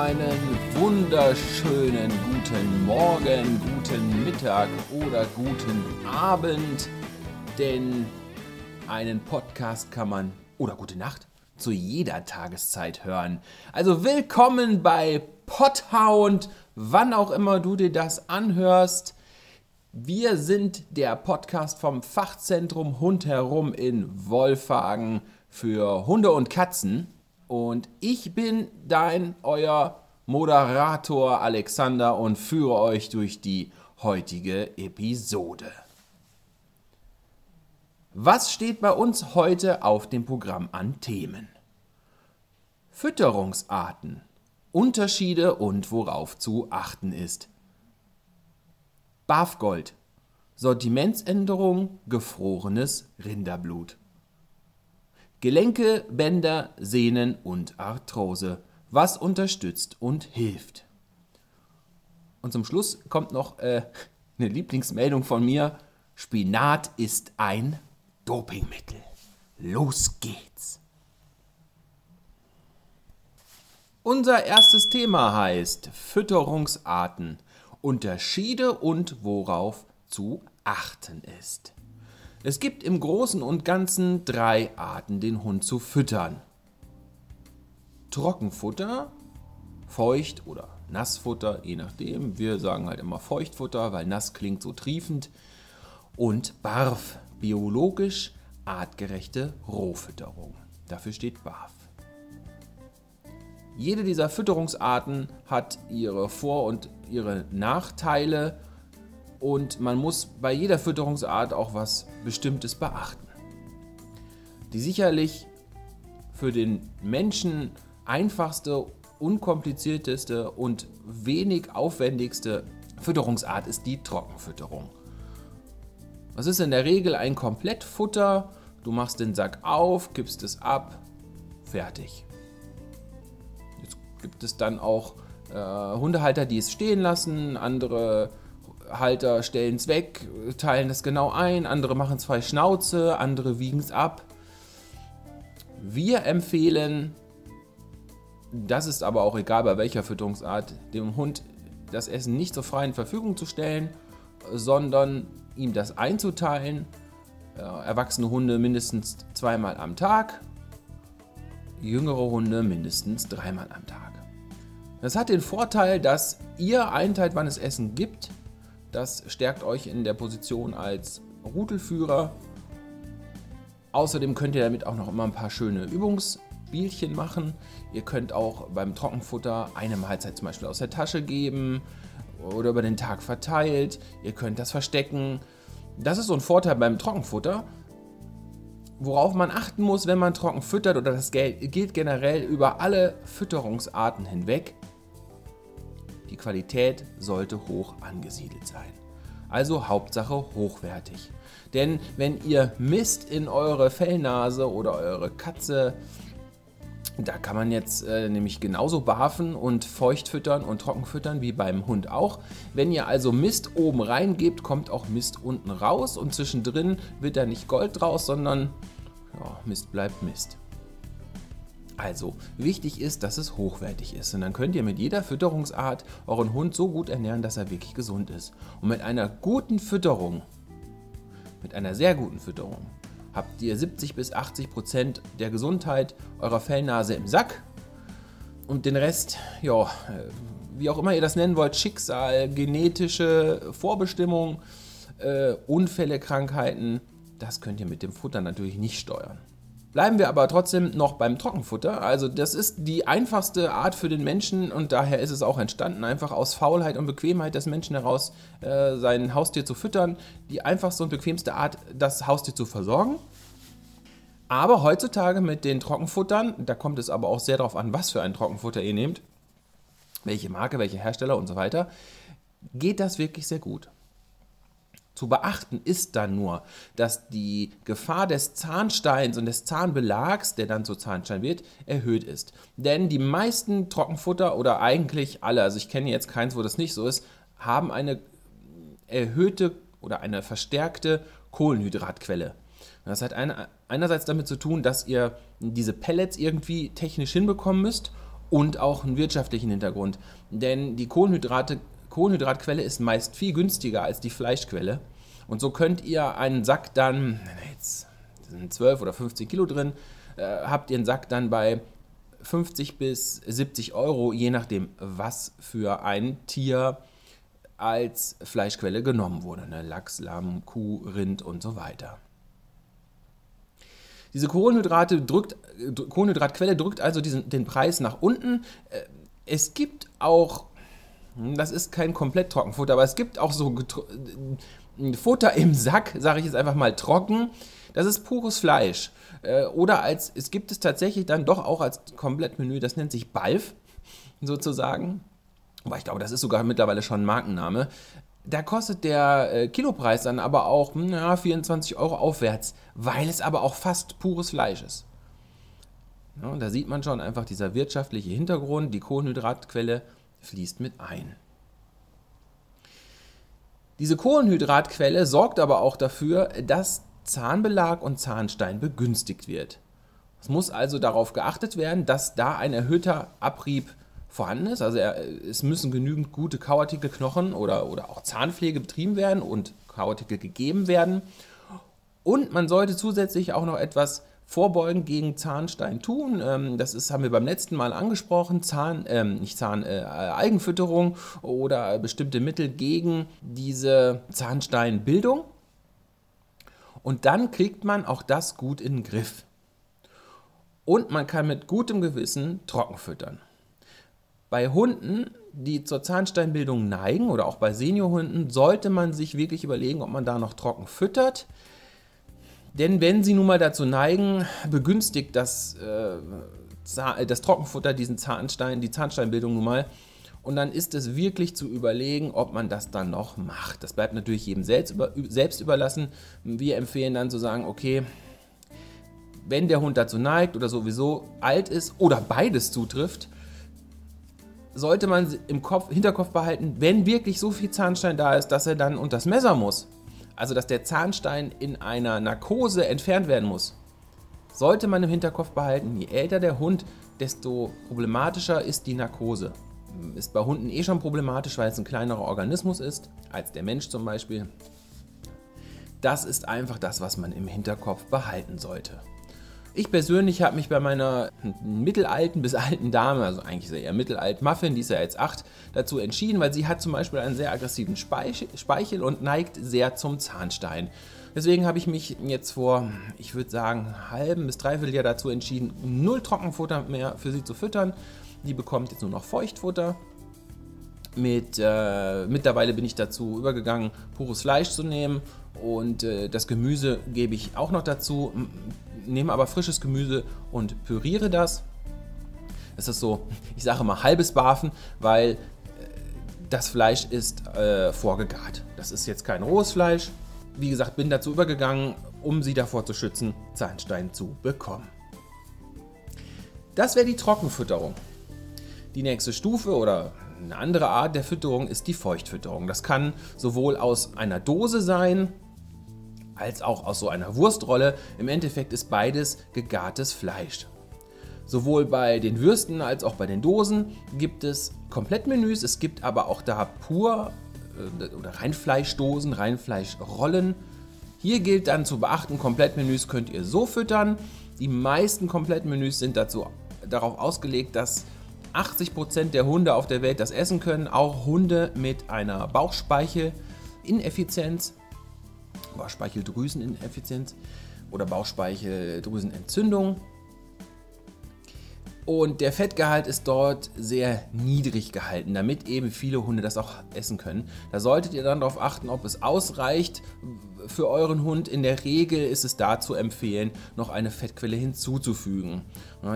einen wunderschönen guten Morgen, guten Mittag oder guten Abend, denn einen Podcast kann man, oder gute Nacht, zu jeder Tageszeit hören. Also willkommen bei Pothund, wann auch immer du dir das anhörst. Wir sind der Podcast vom Fachzentrum Hundherum in Wolfhagen für Hunde und Katzen. Und ich bin euer Moderator Alexander und führe euch durch die heutige Episode. Was steht bei uns heute auf dem Programm an Themen? Fütterungsarten, Unterschiede und worauf zu achten ist. Barfgold, Sortimentsänderung, gefrorenes Rinderblut. Gelenke, Bänder, Sehnen und Arthrose, was unterstützt und hilft. Und zum Schluss kommt noch eine Lieblingsmeldung von mir. Spinat ist ein Dopingmittel. Los geht's. Unser erstes Thema heißt Fütterungsarten, Unterschiede und worauf zu achten ist. Es gibt im Großen und Ganzen 3 Arten, den Hund zu füttern. Trockenfutter, Feucht- oder Nassfutter, je nachdem. Wir sagen halt immer Feuchtfutter, weil nass klingt so triefend. Und Barf, biologisch artgerechte Rohfütterung. Dafür steht Barf. Jede dieser Fütterungsarten hat ihre Vor- und ihre Nachteile. Und man muss bei jeder Fütterungsart auch was Bestimmtes beachten. Die sicherlich für den Menschen einfachste, unkomplizierteste und wenig aufwendigste Fütterungsart ist die Trockenfütterung. Das ist in der Regel ein Komplettfutter. Du machst den Sack auf, kippst es ab, fertig. Jetzt gibt es dann auch Hundehalter, die es stehen lassen, andere Halter stellen es weg, teilen das genau ein, andere machen es frei Schnauze, andere wiegen es ab. Wir empfehlen, das ist aber auch egal bei welcher Fütterungsart, dem Hund das Essen nicht zur freien Verfügung zu stellen, sondern ihm das einzuteilen. Erwachsene Hunde mindestens 2-mal am Tag, jüngere Hunde mindestens 3-mal am Tag. Das hat den Vorteil, dass ihr einteilt, wann es Essen gibt. Das stärkt euch in der Position als Rudelführer. Außerdem könnt ihr damit auch noch immer ein paar schöne Übungsspielchen machen. Ihr könnt auch beim Trockenfutter eine Mahlzeit zum Beispiel aus der Tasche geben oder über den Tag verteilt. Ihr könnt das verstecken. Das ist so ein Vorteil beim Trockenfutter. Worauf man achten muss, wenn man trocken füttert, oder das gilt generell über alle Fütterungsarten hinweg: die Qualität sollte hoch angesiedelt sein. Also Hauptsache hochwertig. Denn wenn ihr Mist in eure Fellnase oder eure Katze, da kann man jetzt nämlich genauso barfen und feucht füttern und trocken füttern wie beim Hund auch. Wenn ihr also Mist oben reingebt, kommt auch Mist unten raus und zwischendrin wird da nicht Gold draus, sondern ja, Mist bleibt Mist. Also, wichtig ist, dass es hochwertig ist, und dann könnt ihr mit jeder Fütterungsart euren Hund so gut ernähren, dass er wirklich gesund ist. Und mit einer guten Fütterung, mit einer sehr guten Fütterung, habt ihr 70-80% der Gesundheit eurer Fellnase im Sack und den Rest, ja, wie auch immer ihr das nennen wollt, Schicksal, genetische Vorbestimmung, Unfälle, Krankheiten, das könnt ihr mit dem Futter natürlich nicht steuern. Bleiben wir aber trotzdem noch beim Trockenfutter. Also das ist die einfachste Art für den Menschen und daher ist es auch entstanden, einfach aus Faulheit und Bequemheit des Menschen heraus, sein Haustier zu füttern. Die einfachste und bequemste Art, das Haustier zu versorgen. Aber heutzutage mit den Trockenfuttern, da kommt es aber auch sehr darauf an, was für ein Trockenfutter ihr nehmt, welche Marke, welche Hersteller und so weiter, geht das wirklich sehr gut. Zu beachten ist dann nur, dass die Gefahr des Zahnsteins und des Zahnbelags, der dann zu Zahnstein wird, erhöht ist. Denn die meisten Trockenfutter oder eigentlich alle, also ich kenne jetzt keins, wo das nicht so ist, haben eine erhöhte oder eine verstärkte Kohlenhydratquelle. Das hat einerseits damit zu tun, dass ihr diese Pellets irgendwie technisch hinbekommen müsst und auch einen wirtschaftlichen Hintergrund. Denn die Kohlenhydratquelle ist meist viel günstiger als die Fleischquelle. Und so könnt ihr einen Sack dann, jetzt sind 12 oder 15 Kilo drin, habt ihr einen Sack dann bei 50 bis 70 Euro, je nachdem, was für ein Tier als Fleischquelle genommen wurde. Ne? Lachs, Lamm, Kuh, Rind und so weiter. Diese Kohlenhydratquelle drückt also den Preis nach unten. Es gibt auch, das ist kein komplett Trockenfutter, aber es gibt auch so Futter im Sack, sage ich jetzt einfach mal trocken. Das ist pures Fleisch. Oder es gibt es tatsächlich dann doch auch als Komplettmenü, das nennt sich Balf sozusagen. Aber ich glaube, das ist sogar mittlerweile schon ein Markenname. Da kostet der Kilopreis dann aber auch 24 Euro aufwärts, weil es aber auch fast pures Fleisch ist. Ja, und da sieht man schon einfach dieser wirtschaftliche Hintergrund, die Kohlenhydratquelle fließt mit ein. Diese Kohlenhydratquelle sorgt aber auch dafür, dass Zahnbelag und Zahnstein begünstigt wird. Es muss also darauf geachtet werden, dass da ein erhöhter Abrieb vorhanden ist. Also es müssen genügend gute Kauartikel, Knochen oder auch Zahnpflege betrieben werden und Kauartikel gegeben werden. Und man sollte zusätzlich auch noch etwas vorbeugen gegen Zahnstein tun. Haben wir beim letzten Mal angesprochen. Algenfütterung oder bestimmte Mittel gegen diese Zahnsteinbildung. Und dann kriegt man auch das gut in den Griff. Und man kann mit gutem Gewissen trocken füttern. Bei Hunden, die zur Zahnsteinbildung neigen oder auch bei Seniorhunden, sollte man sich wirklich überlegen, ob man da noch trocken füttert. Denn wenn sie nun mal dazu neigen, begünstigt das Trockenfutter die Zahnsteinbildung nun mal. Und dann ist es wirklich zu überlegen, ob man das dann noch macht. Das bleibt natürlich jedem selbst überlassen. Wir empfehlen dann zu sagen, okay, wenn der Hund dazu neigt oder sowieso alt ist oder beides zutrifft, sollte man im Hinterkopf behalten, wenn wirklich so viel Zahnstein da ist, dass er dann unter das Messer muss. Also dass der Zahnstein in einer Narkose entfernt werden muss. Sollte man im Hinterkopf behalten, je älter der Hund, desto problematischer ist die Narkose. Ist bei Hunden eh schon problematisch, weil es ein kleinerer Organismus ist, als der Mensch zum Beispiel. Das ist einfach das, was man im Hinterkopf behalten sollte. Ich persönlich habe mich bei meiner mittelalten bis alten Dame, also eigentlich ist ja eher mittelalt, Muffin, die ist ja jetzt 8, dazu entschieden, weil sie hat zum Beispiel einen sehr aggressiven Speichel und neigt sehr zum Zahnstein. Deswegen habe ich mich jetzt vor, ich würde sagen, halben bis dreiviertel Jahr dazu entschieden, 0 Trockenfutter mehr für sie zu füttern. Die bekommt jetzt nur noch Feuchtfutter. Mittlerweile bin ich dazu übergegangen, pures Fleisch zu nehmen und das Gemüse gebe ich auch noch dazu, nehme aber frisches Gemüse und püriere das. Das ist so, ich sage mal halbes Barfen, weil das Fleisch ist vorgegart. Das ist jetzt kein rohes Fleisch. Wie gesagt, bin dazu übergegangen, um sie davor zu schützen, Zahnstein zu bekommen. Das wäre die Trockenfütterung. Die nächste Stufe oder eine andere Art der Fütterung ist die Feuchtfütterung. Das kann sowohl aus einer Dose sein, als auch aus so einer Wurstrolle. Im Endeffekt ist beides gegartes Fleisch. Sowohl bei den Würsten als auch bei den Dosen gibt es Komplettmenüs. Es gibt aber auch da pur oder Reinfleischdosen, Reinfleischrollen. Hier gilt dann zu beachten, Komplettmenüs könnt ihr so füttern. Die meisten Komplettmenüs sind darauf ausgelegt, dass 80% der Hunde auf der Welt das essen können, auch Hunde mit einer Bauchspeicheldrüsenineffizienz oder Bauchspeicheldrüsenentzündung. Und der Fettgehalt ist dort sehr niedrig gehalten, damit eben viele Hunde das auch essen können. Da solltet ihr dann darauf achten, ob es ausreicht für euren Hund. In der Regel ist es da zu empfehlen, noch eine Fettquelle hinzuzufügen.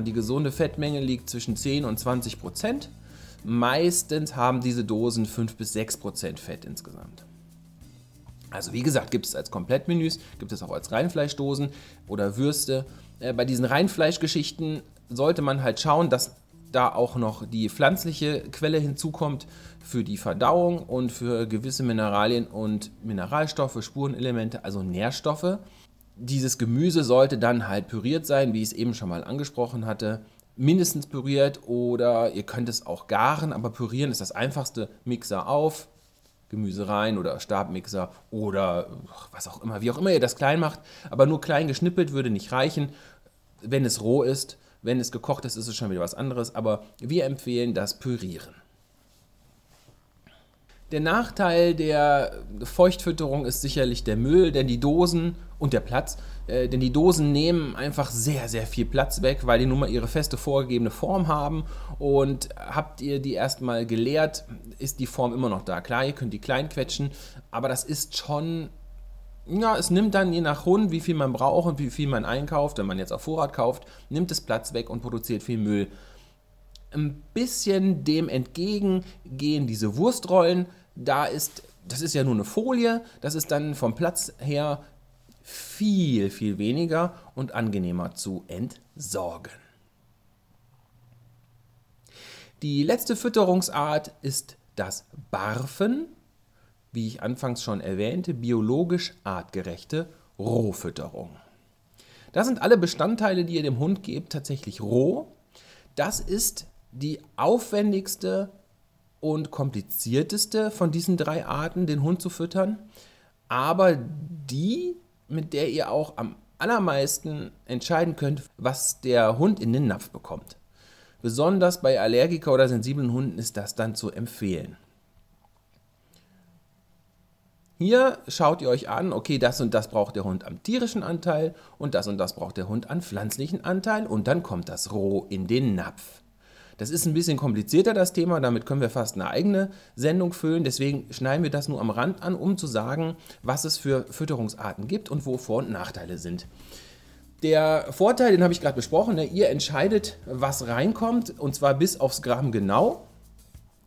Die gesunde Fettmenge liegt zwischen 10% und 20%. Meistens haben diese Dosen 5-6% Fett insgesamt. Also wie gesagt, gibt es als Komplettmenüs, gibt es auch als Reinfleischdosen oder Würste. Bei diesen Reinfleischgeschichten sollte man halt schauen, dass da auch noch die pflanzliche Quelle hinzukommt für die Verdauung und für gewisse Mineralien und Mineralstoffe, Spurenelemente, also Nährstoffe. Dieses Gemüse sollte dann halt püriert sein, wie ich es eben schon mal angesprochen hatte. mindestens püriert oder ihr könnt es auch garen, aber pürieren ist das einfachste. Mixer auf, Gemüse rein oder Stabmixer oder was auch immer, wie auch immer ihr das klein macht. Aber nur klein geschnippelt würde nicht reichen. Wenn es roh ist, wenn es gekocht ist, ist es schon wieder was anderes. Aber wir empfehlen das Pürieren. Der Nachteil der Feuchtfütterung ist sicherlich der Müll, denn die Dosen und der Platz, denn die Dosen nehmen einfach sehr, sehr viel Platz weg, weil die nun mal ihre feste vorgegebene Form haben, und habt ihr die erstmal geleert, ist die Form immer noch da. Klar, ihr könnt die klein quetschen, aber das ist schon, ja, es nimmt dann je nach Hund, wie viel man braucht und wie viel man einkauft, wenn man jetzt auf Vorrat kauft, nimmt es Platz weg und produziert viel Müll. Ein bisschen dem entgegen gehen diese Wurstrollen, das ist ja nur eine Folie, das ist dann vom Platz her viel, viel weniger und angenehmer zu entsorgen. Die letzte Fütterungsart ist das Barfen, wie ich anfangs schon erwähnte, biologisch artgerechte Rohfütterung. Das sind alle Bestandteile, die ihr dem Hund gebt, tatsächlich roh. Das ist die aufwendigste und komplizierteste von diesen drei Arten, den Hund zu füttern, aber die, mit der ihr auch am allermeisten entscheiden könnt, was der Hund in den Napf bekommt. Besonders bei Allergiker oder sensiblen Hunden ist das dann zu empfehlen. Hier schaut ihr euch an, okay, das und das braucht der Hund am tierischen Anteil und das braucht der Hund an pflanzlichen Anteil, und dann kommt das roh in den Napf. Das ist ein bisschen komplizierter, das Thema, damit können wir fast eine eigene Sendung füllen, deswegen schneiden wir das nur am Rand an, um zu sagen, was es für Fütterungsarten gibt und wo Vor- und Nachteile sind. Der Vorteil, den habe ich gerade besprochen, ihr entscheidet, was reinkommt, und zwar bis aufs Gramm genau.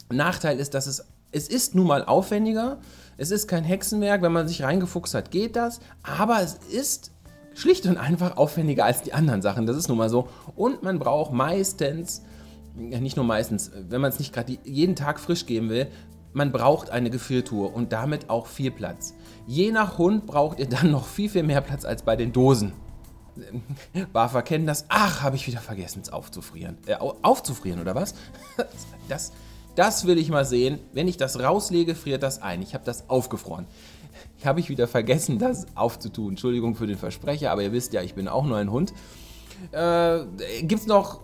Nachteil ist, dass es ist nun mal aufwendiger, es ist kein Hexenwerk, wenn man sich reingefuchst hat, geht das, aber es ist schlicht und einfach aufwendiger als die anderen Sachen, das ist nun mal so, und man braucht meistens, nicht nur meistens, wenn man es nicht gerade jeden Tag frisch geben will, man braucht eine Gefriertruhe und damit auch viel Platz. Je nach Hund braucht ihr dann noch viel, viel mehr Platz als bei den Dosen. Barfer kennen das, ach, habe ich wieder vergessen, es aufzufrieren. Aufzufrieren oder was? Das will ich mal sehen. Wenn ich das rauslege, friert das ein. Ich habe das aufgefroren. Habe ich wieder vergessen, das aufzutun. Entschuldigung für den Versprecher, aber ihr wisst ja, ich bin auch nur ein Hund. Was gibt's noch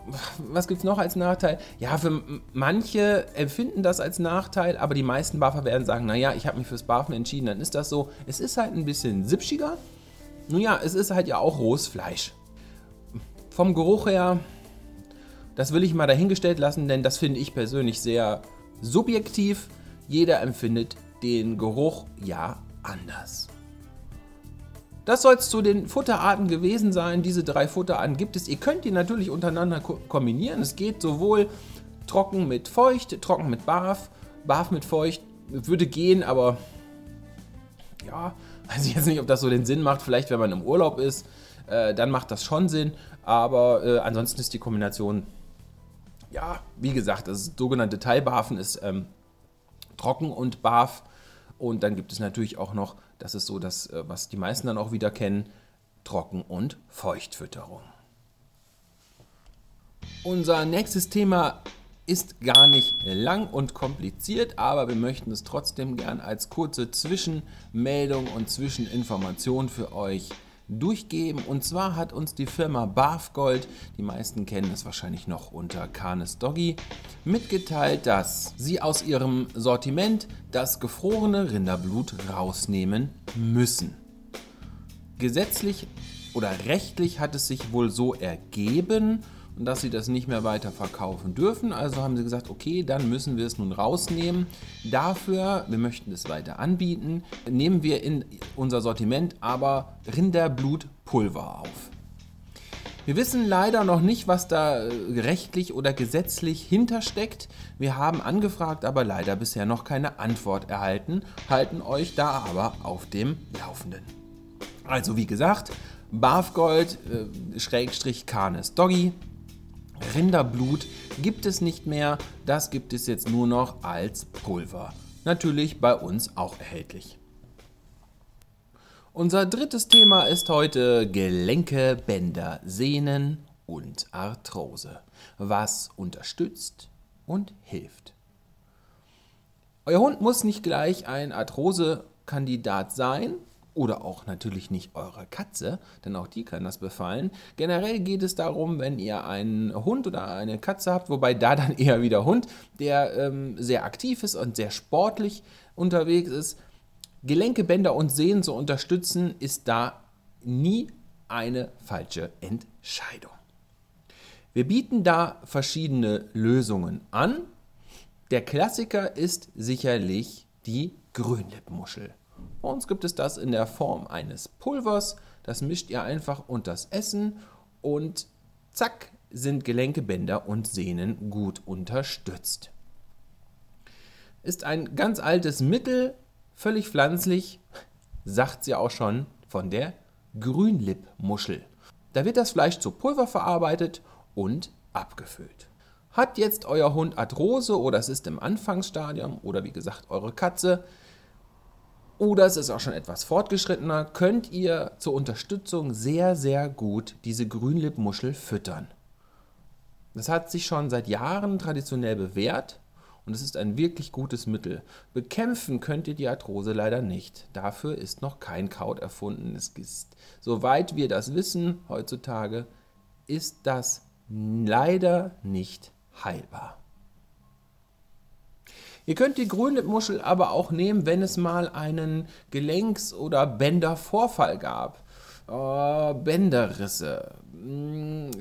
als Nachteil? Ja, für manche empfinden das als Nachteil, aber die meisten Barfer werden sagen, naja, ich habe mich fürs Barfen entschieden, dann ist das so. Es ist halt ein bisschen sipschiger. Nun ja, es ist halt ja auch rohes Fleisch. Vom Geruch her, das will ich mal dahingestellt lassen, denn das finde ich persönlich sehr subjektiv. Jeder empfindet den Geruch ja anders. Das soll es zu den Futterarten gewesen sein. Diese drei Futterarten gibt es. Ihr könnt die natürlich untereinander kombinieren. Es geht sowohl trocken mit feucht, trocken mit barf, barf mit feucht. Würde gehen, aber ja, weiß ich jetzt nicht, ob das so den Sinn macht. Vielleicht, wenn man im Urlaub ist, dann macht das schon Sinn. Aber ansonsten ist die Kombination, ja, wie gesagt, das sogenannte Teilbarfen ist trocken und barf. Und dann gibt es natürlich auch noch, das ist so das, was die meisten dann auch wieder kennen, Trocken- und Feuchtfütterung. Unser nächstes Thema ist gar nicht lang und kompliziert, aber wir möchten es trotzdem gern als kurze Zwischenmeldung und Zwischeninformation für euch durchgeben. Und zwar hat uns die Firma Barfgold, die meisten kennen es wahrscheinlich noch unter Carnes Doggy, mitgeteilt, dass sie aus ihrem Sortiment das gefrorene Rinderblut rausnehmen müssen. Gesetzlich oder rechtlich hat es sich wohl so ergeben, dass sie das nicht mehr weiter verkaufen dürfen. Also haben sie gesagt, okay, dann müssen wir es nun rausnehmen. Dafür, wir möchten es weiter anbieten, nehmen wir in unser Sortiment aber Rinderblutpulver auf. Wir wissen leider noch nicht, was da rechtlich oder gesetzlich hintersteckt. Wir haben angefragt, aber leider bisher noch keine Antwort erhalten, halten euch da aber auf dem Laufenden. Also wie gesagt, Barfgold, Carnes Doggy, Rinderblut gibt es nicht mehr, das gibt es jetzt nur noch als Pulver. Natürlich bei uns auch erhältlich. Unser drittes Thema ist heute Gelenke, Bänder, Sehnen und Arthrose, was unterstützt und hilft. Euer Hund muss nicht gleich ein Arthrosekandidat sein oder auch natürlich nicht eure Katze, denn auch die kann das befallen. Generell geht es darum, wenn ihr einen Hund oder eine Katze habt, wobei da dann eher wieder Hund, der sehr aktiv ist und sehr sportlich unterwegs ist. Gelenke, Bänder und Sehnen zu unterstützen, ist da nie eine falsche Entscheidung. Wir bieten da verschiedene Lösungen an. Der Klassiker ist sicherlich die Grünlippmuschel. Bei uns gibt es das in der Form eines Pulvers. Das mischt ihr einfach unter das Essen und zack sind Gelenke, Bänder und Sehnen gut unterstützt. Ist ein ganz altes Mittel, völlig pflanzlich, sagt's ja auch schon von der Grünlippmuschel. Da wird das Fleisch zu Pulver verarbeitet und abgefüllt. Hat jetzt euer Hund Arthrose oder es ist im Anfangsstadium oder wie gesagt eure Katze oder es ist auch schon etwas fortgeschrittener, könnt ihr zur Unterstützung sehr, sehr gut diese Grünlippmuschel füttern. Das hat sich schon seit Jahren traditionell bewährt und es ist ein wirklich gutes Mittel. Bekämpfen könnt ihr die Arthrose leider nicht. Dafür ist noch kein Kraut erfunden. Es ist, soweit wir das wissen heutzutage, ist das leider nicht heilbar. Ihr könnt die Grünlippmuschel aber auch nehmen, wenn es mal einen Gelenks- oder Bändervorfall gab. Bänderrisse,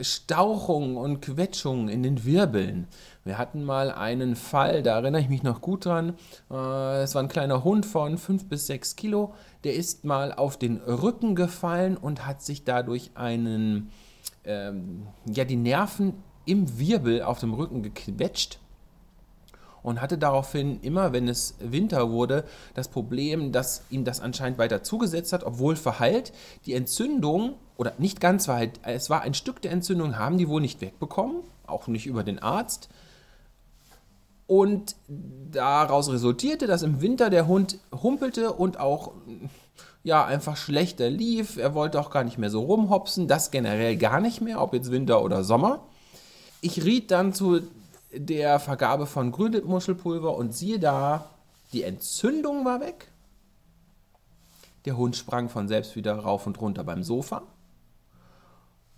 Stauchungen und Quetschungen in den Wirbeln. Wir hatten mal einen Fall, da erinnere ich mich noch gut dran. Es war ein kleiner Hund von 5 bis 6 Kilo. Der ist mal auf den Rücken gefallen und hat sich dadurch die Nerven im Wirbel auf dem Rücken gequetscht und hatte daraufhin immer, wenn es Winter wurde, das Problem, dass ihm das anscheinend weiter zugesetzt hat, obwohl verheilt. Die Entzündung, oder nicht ganz verheilt, es war ein Stück der Entzündung, haben die wohl nicht wegbekommen, auch nicht über den Arzt. Und daraus resultierte, dass im Winter der Hund humpelte und auch einfach schlechter lief. Er wollte auch gar nicht mehr so rumhopsen, das generell gar nicht mehr, ob jetzt Winter oder Sommer. Ich riet dann zu der Vergabe von Grünlippmuschelpulver und siehe da, die Entzündung war weg. Der Hund sprang von selbst wieder rauf und runter beim Sofa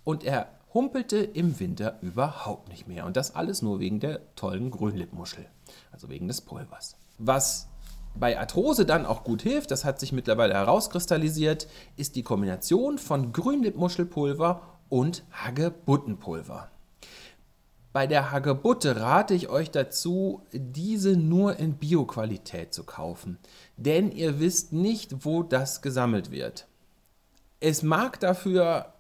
und er humpelte im Winter überhaupt nicht mehr. Und das alles nur wegen der tollen Grünlippmuschel, also wegen des Pulvers. Was bei Arthrose dann auch gut hilft, das hat sich mittlerweile herauskristallisiert, ist die Kombination von Grünlippmuschelpulver und Hagebuttenpulver. Bei der Hagebutte rate ich euch dazu, diese nur in Bioqualität zu kaufen, denn ihr wisst nicht, wo das gesammelt wird. Es mag dafür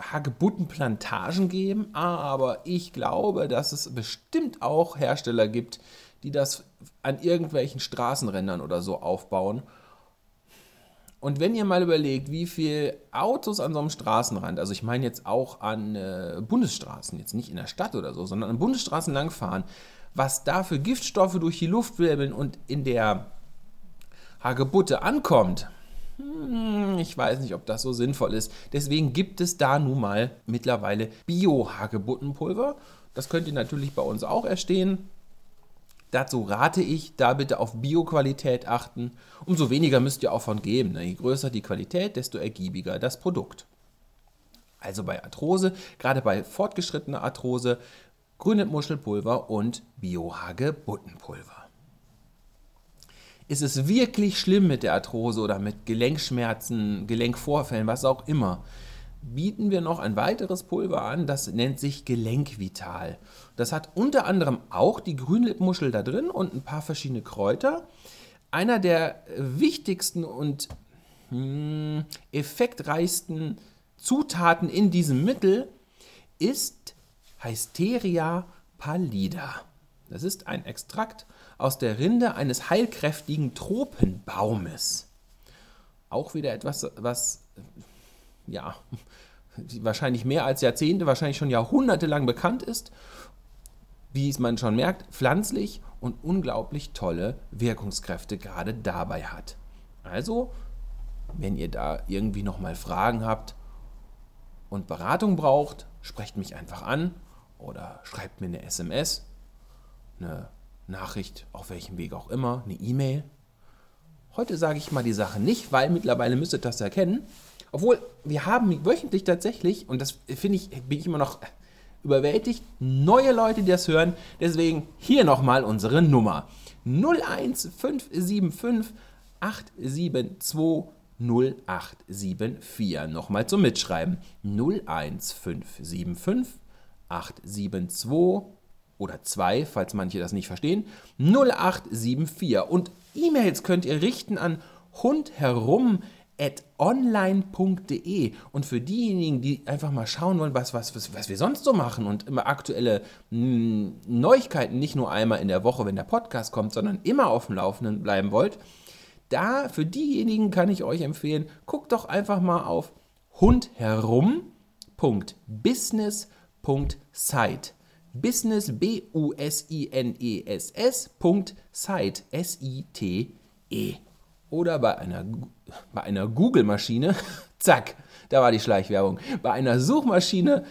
Hagebuttenplantagen geben, aber ich glaube, dass es bestimmt auch Hersteller gibt, die das an irgendwelchen Straßenrändern oder so aufbauen. Und wenn ihr mal überlegt, wie viele Autos an so einem Straßenrand, also ich meine jetzt auch an Bundesstraßen, jetzt nicht in der Stadt oder so, sondern an Bundesstraßen langfahren, was da für Giftstoffe durch die Luft wirbeln und in der Hagebutte ankommt, ich weiß nicht, ob das so sinnvoll ist. Deswegen gibt es da nun mal mittlerweile Bio-Hagebuttenpulver. Das könnt ihr natürlich bei uns auch erstehen. Dazu rate ich, da bitte auf Bioqualität achten. Umso weniger müsst ihr auch von geben. Je größer die Qualität, desto ergiebiger das Produkt. Also bei Arthrose, gerade bei fortgeschrittener Arthrose, Grünlippmuschelpulver und Bio-Hagebuttenpulver. Ist es wirklich schlimm mit der Arthrose oder mit Gelenkschmerzen, Gelenkvorfällen, was auch immer, bieten wir noch ein weiteres Pulver an, das nennt sich Gelenkvital. Das hat unter anderem auch die Grünlippmuschel da drin und ein paar verschiedene Kräuter. Einer der wichtigsten und effektreichsten Zutaten in diesem Mittel ist Heisteria pallida. Das ist ein Extrakt aus der Rinde eines heilkräftigen Tropenbaumes. Auch wieder etwas, was wahrscheinlich mehr als Jahrzehnte, wahrscheinlich schon Jahrhunderte lang bekannt ist, wie es man schon merkt, pflanzlich und unglaublich tolle Wirkungskräfte gerade dabei hat. Also, wenn ihr da irgendwie nochmal Fragen habt und Beratung braucht, sprecht mich einfach an oder schreibt mir eine SMS, eine Nachricht, auf welchem Weg auch immer, eine E-Mail. Heute sage ich mal die Sache nicht, weil mittlerweile müsstet ihr das erkennen. Obwohl, wir haben wöchentlich tatsächlich, und das finde ich, bin ich immer noch überwältigt, neue Leute, die das hören. Deswegen hier nochmal unsere Nummer. 01575 872 0874. Nochmal zum Mitschreiben. 01575 872 oder 2, falls manche das nicht verstehen, 0874. Und E-Mails könnt ihr richten an hundherum@online.de. Und für diejenigen, die einfach mal schauen wollen, was wir sonst so machen und immer aktuelle Neuigkeiten, nicht nur einmal in der Woche, wenn der Podcast kommt, sondern immer auf dem Laufenden bleiben wollt, da für diejenigen kann ich euch empfehlen, guckt doch einfach mal auf hundherum.business.site. Business, business.site, S-I-T-E. Oder bei einer Google-Maschine, zack, da war die Schleichwerbung, bei einer Suchmaschine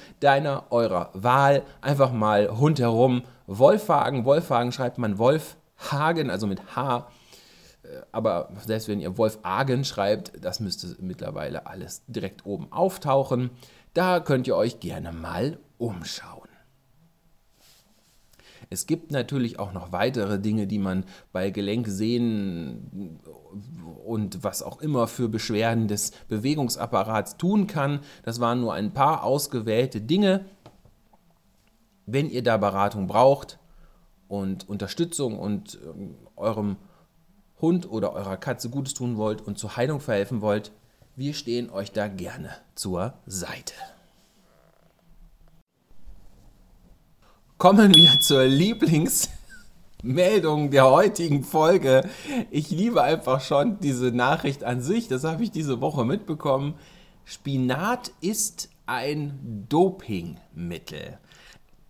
eurer Wahl, einfach mal Hundherum, Wolfhagen schreibt man Wolfhagen, also mit H, aber selbst wenn ihr Wolfhagen schreibt, das müsste mittlerweile alles direkt oben auftauchen, da könnt ihr euch gerne mal umschauen. Es gibt natürlich auch noch weitere Dinge, die man bei Gelenksehnen und was auch immer für Beschwerden des Bewegungsapparats tun kann. Das waren nur ein paar ausgewählte Dinge. Wenn ihr da Beratung braucht und Unterstützung und eurem Hund oder eurer Katze Gutes tun wollt und zur Heilung verhelfen wollt, wir stehen euch da gerne zur Seite. Kommen wir zur Lieblingsmeldung der heutigen Folge. Ich liebe einfach schon diese Nachricht an sich, das habe ich diese Woche mitbekommen. Spinat ist ein Dopingmittel.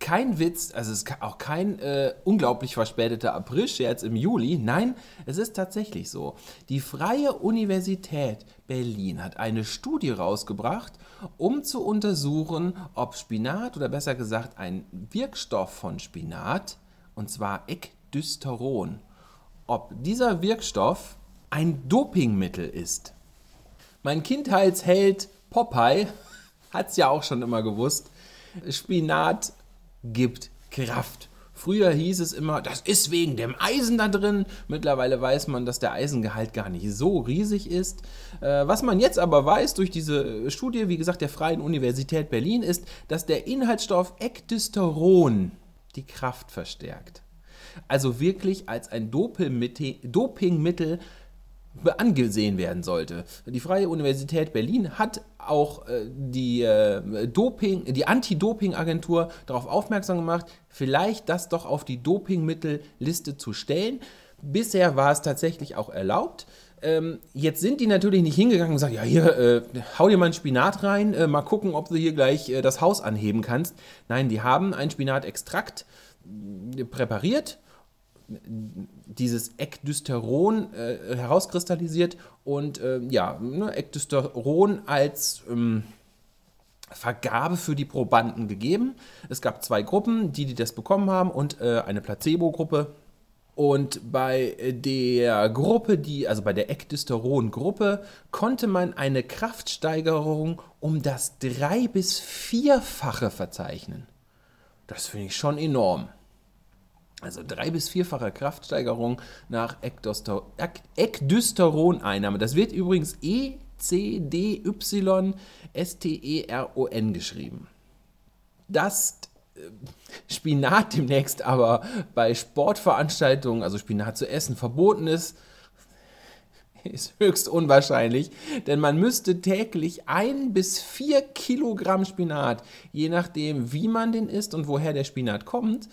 Kein Witz, also es ist auch kein unglaublich verspäteter April-Scherz im Juli. Nein, es ist tatsächlich so. Die Freie Universität Berlin hat eine Studie rausgebracht, um zu untersuchen, ob Spinat oder besser gesagt ein Wirkstoff von Spinat, und zwar Ecdysteron, ob dieser Wirkstoff ein Dopingmittel ist. Mein Kindheitsheld Popeye hat es ja auch schon immer gewusst, Spinat gibt Kraft. Früher hieß es immer, das ist wegen dem Eisen da drin. Mittlerweile weiß man, dass der Eisengehalt gar nicht so riesig ist. Was man jetzt aber weiß durch diese Studie, wie gesagt, der Freien Universität Berlin, ist, dass der Inhaltsstoff Ecdysteron die Kraft verstärkt. Also wirklich als ein Dopingmittel angesehen werden sollte. Die Freie Universität Berlin hat auch die Anti-Doping-Agentur darauf aufmerksam gemacht, vielleicht das doch auf die Dopingmittelliste zu stellen. Bisher war es tatsächlich auch erlaubt. Jetzt sind die natürlich nicht hingegangen und sagen, ja hier, hau dir mal einen Spinat rein, mal gucken, ob du hier gleich das Haus anheben kannst. Nein, die haben einen Spinatextrakt präpariert, dieses Ecdysteron herauskristallisiert und Ecdysteron als Vergabe für die Probanden gegeben. Es gab zwei Gruppen, die das bekommen haben und eine Placebo-Gruppe. Und bei der Gruppe, bei der Ecdysteron-Gruppe, konnte man eine Kraftsteigerung um das 3- bis 4-fache verzeichnen. Das finde ich schon enorm. Also 3- bis 4-fache Kraftsteigerung nach Ecdysteron-Einnahme. Das wird übrigens ECDYSTERON geschrieben. Dass Spinat demnächst aber bei Sportveranstaltungen, also Spinat zu essen, verboten ist, ist höchst unwahrscheinlich, denn man müsste täglich 1 bis 4 Kilogramm Spinat, je nachdem wie man den isst und woher der Spinat kommt,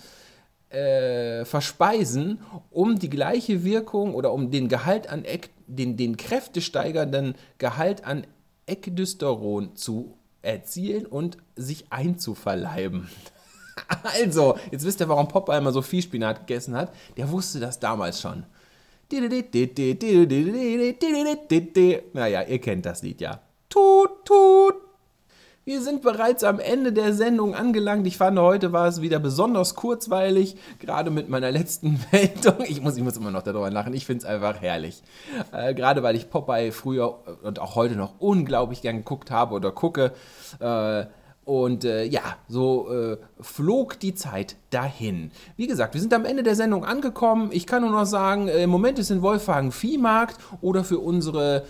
verspeisen, um die gleiche Wirkung oder um den kräftesteigernden Gehalt an Ecdysteron zu erzielen und sich einzuverleiben. Also, jetzt wisst ihr, warum Popeye immer so viel Spinat gegessen hat. Der wusste das damals schon. Naja, ihr kennt das Lied ja. Tut, tut. Wir sind bereits am Ende der Sendung angelangt. Ich fand, heute war es wieder besonders kurzweilig, gerade mit meiner letzten Meldung. Ich muss immer noch darüber lachen, ich finde es einfach herrlich. Gerade weil ich Popeye früher und auch heute noch unglaublich gern geguckt habe oder gucke. So flog die Zeit dahin. Wie gesagt, wir sind am Ende der Sendung angekommen. Ich kann nur noch sagen, im Moment ist in Wolfhagen Viehmarkt oder für unsere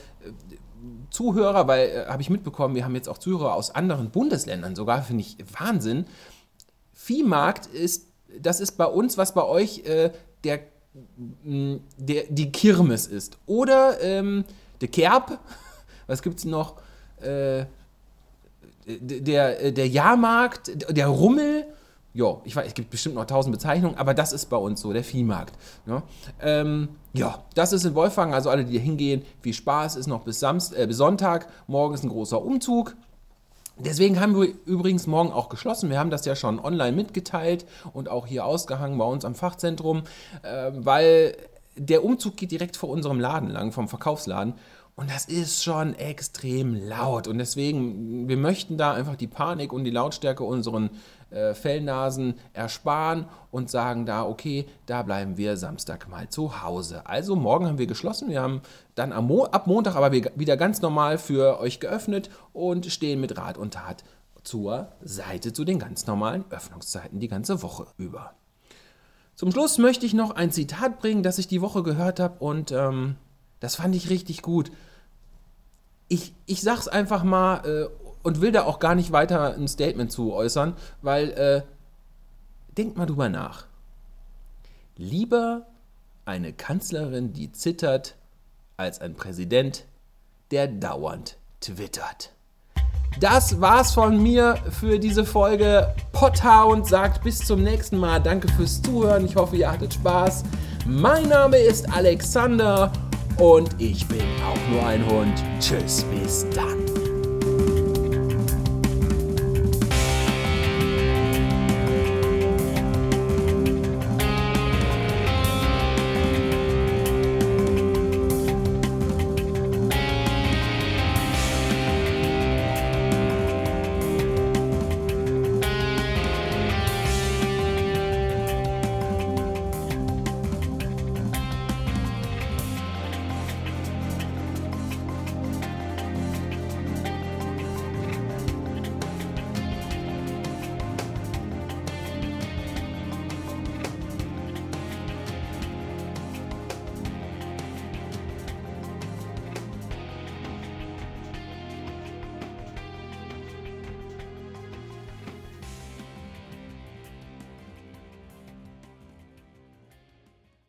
Zuhörer, weil, habe ich mitbekommen, wir haben jetzt auch Zuhörer aus anderen Bundesländern sogar, finde ich Wahnsinn. Viehmarkt ist, das ist bei uns, was bei euch die Kirmes ist. Oder der Kerb, was gibt's noch, Der Jahrmarkt, der Rummel, ja, ich weiß, es gibt bestimmt noch 1000 Bezeichnungen, aber das ist bei uns so, der Viehmarkt. Ne? Das ist in Wolfhagen, also alle, die hier hingehen, viel Spaß, ist noch bis Sonntag, morgen ist ein großer Umzug. Deswegen haben wir übrigens morgen auch geschlossen, wir haben das ja schon online mitgeteilt und auch hier ausgehangen bei uns am Fachzentrum, weil der Umzug geht direkt vor unserem Laden lang, vom Verkaufsladen. Und das ist schon extrem laut und deswegen, wir möchten da einfach die Panik und die Lautstärke unseren Fellnasen ersparen und sagen da, okay, da bleiben wir Samstag mal zu Hause. Also morgen haben wir geschlossen, wir haben dann ab Montag aber wieder ganz normal für euch geöffnet und stehen mit Rat und Tat zur Seite zu den ganz normalen Öffnungszeiten die ganze Woche über. Zum Schluss möchte ich noch ein Zitat bringen, das ich die Woche gehört habe und das fand ich richtig gut. Ich sag's einfach mal und will da auch gar nicht weiter ein Statement zu äußern, weil denkt mal drüber nach. Lieber eine Kanzlerin, die zittert, als ein Präsident, der dauernd twittert. Das war's von mir für diese Folge. Pothund sagt bis zum nächsten Mal. Danke fürs Zuhören. Ich hoffe, ihr hattet Spaß. Mein Name ist Alexander. Und ich bin auch nur ein Hund. Tschüss, bis dann.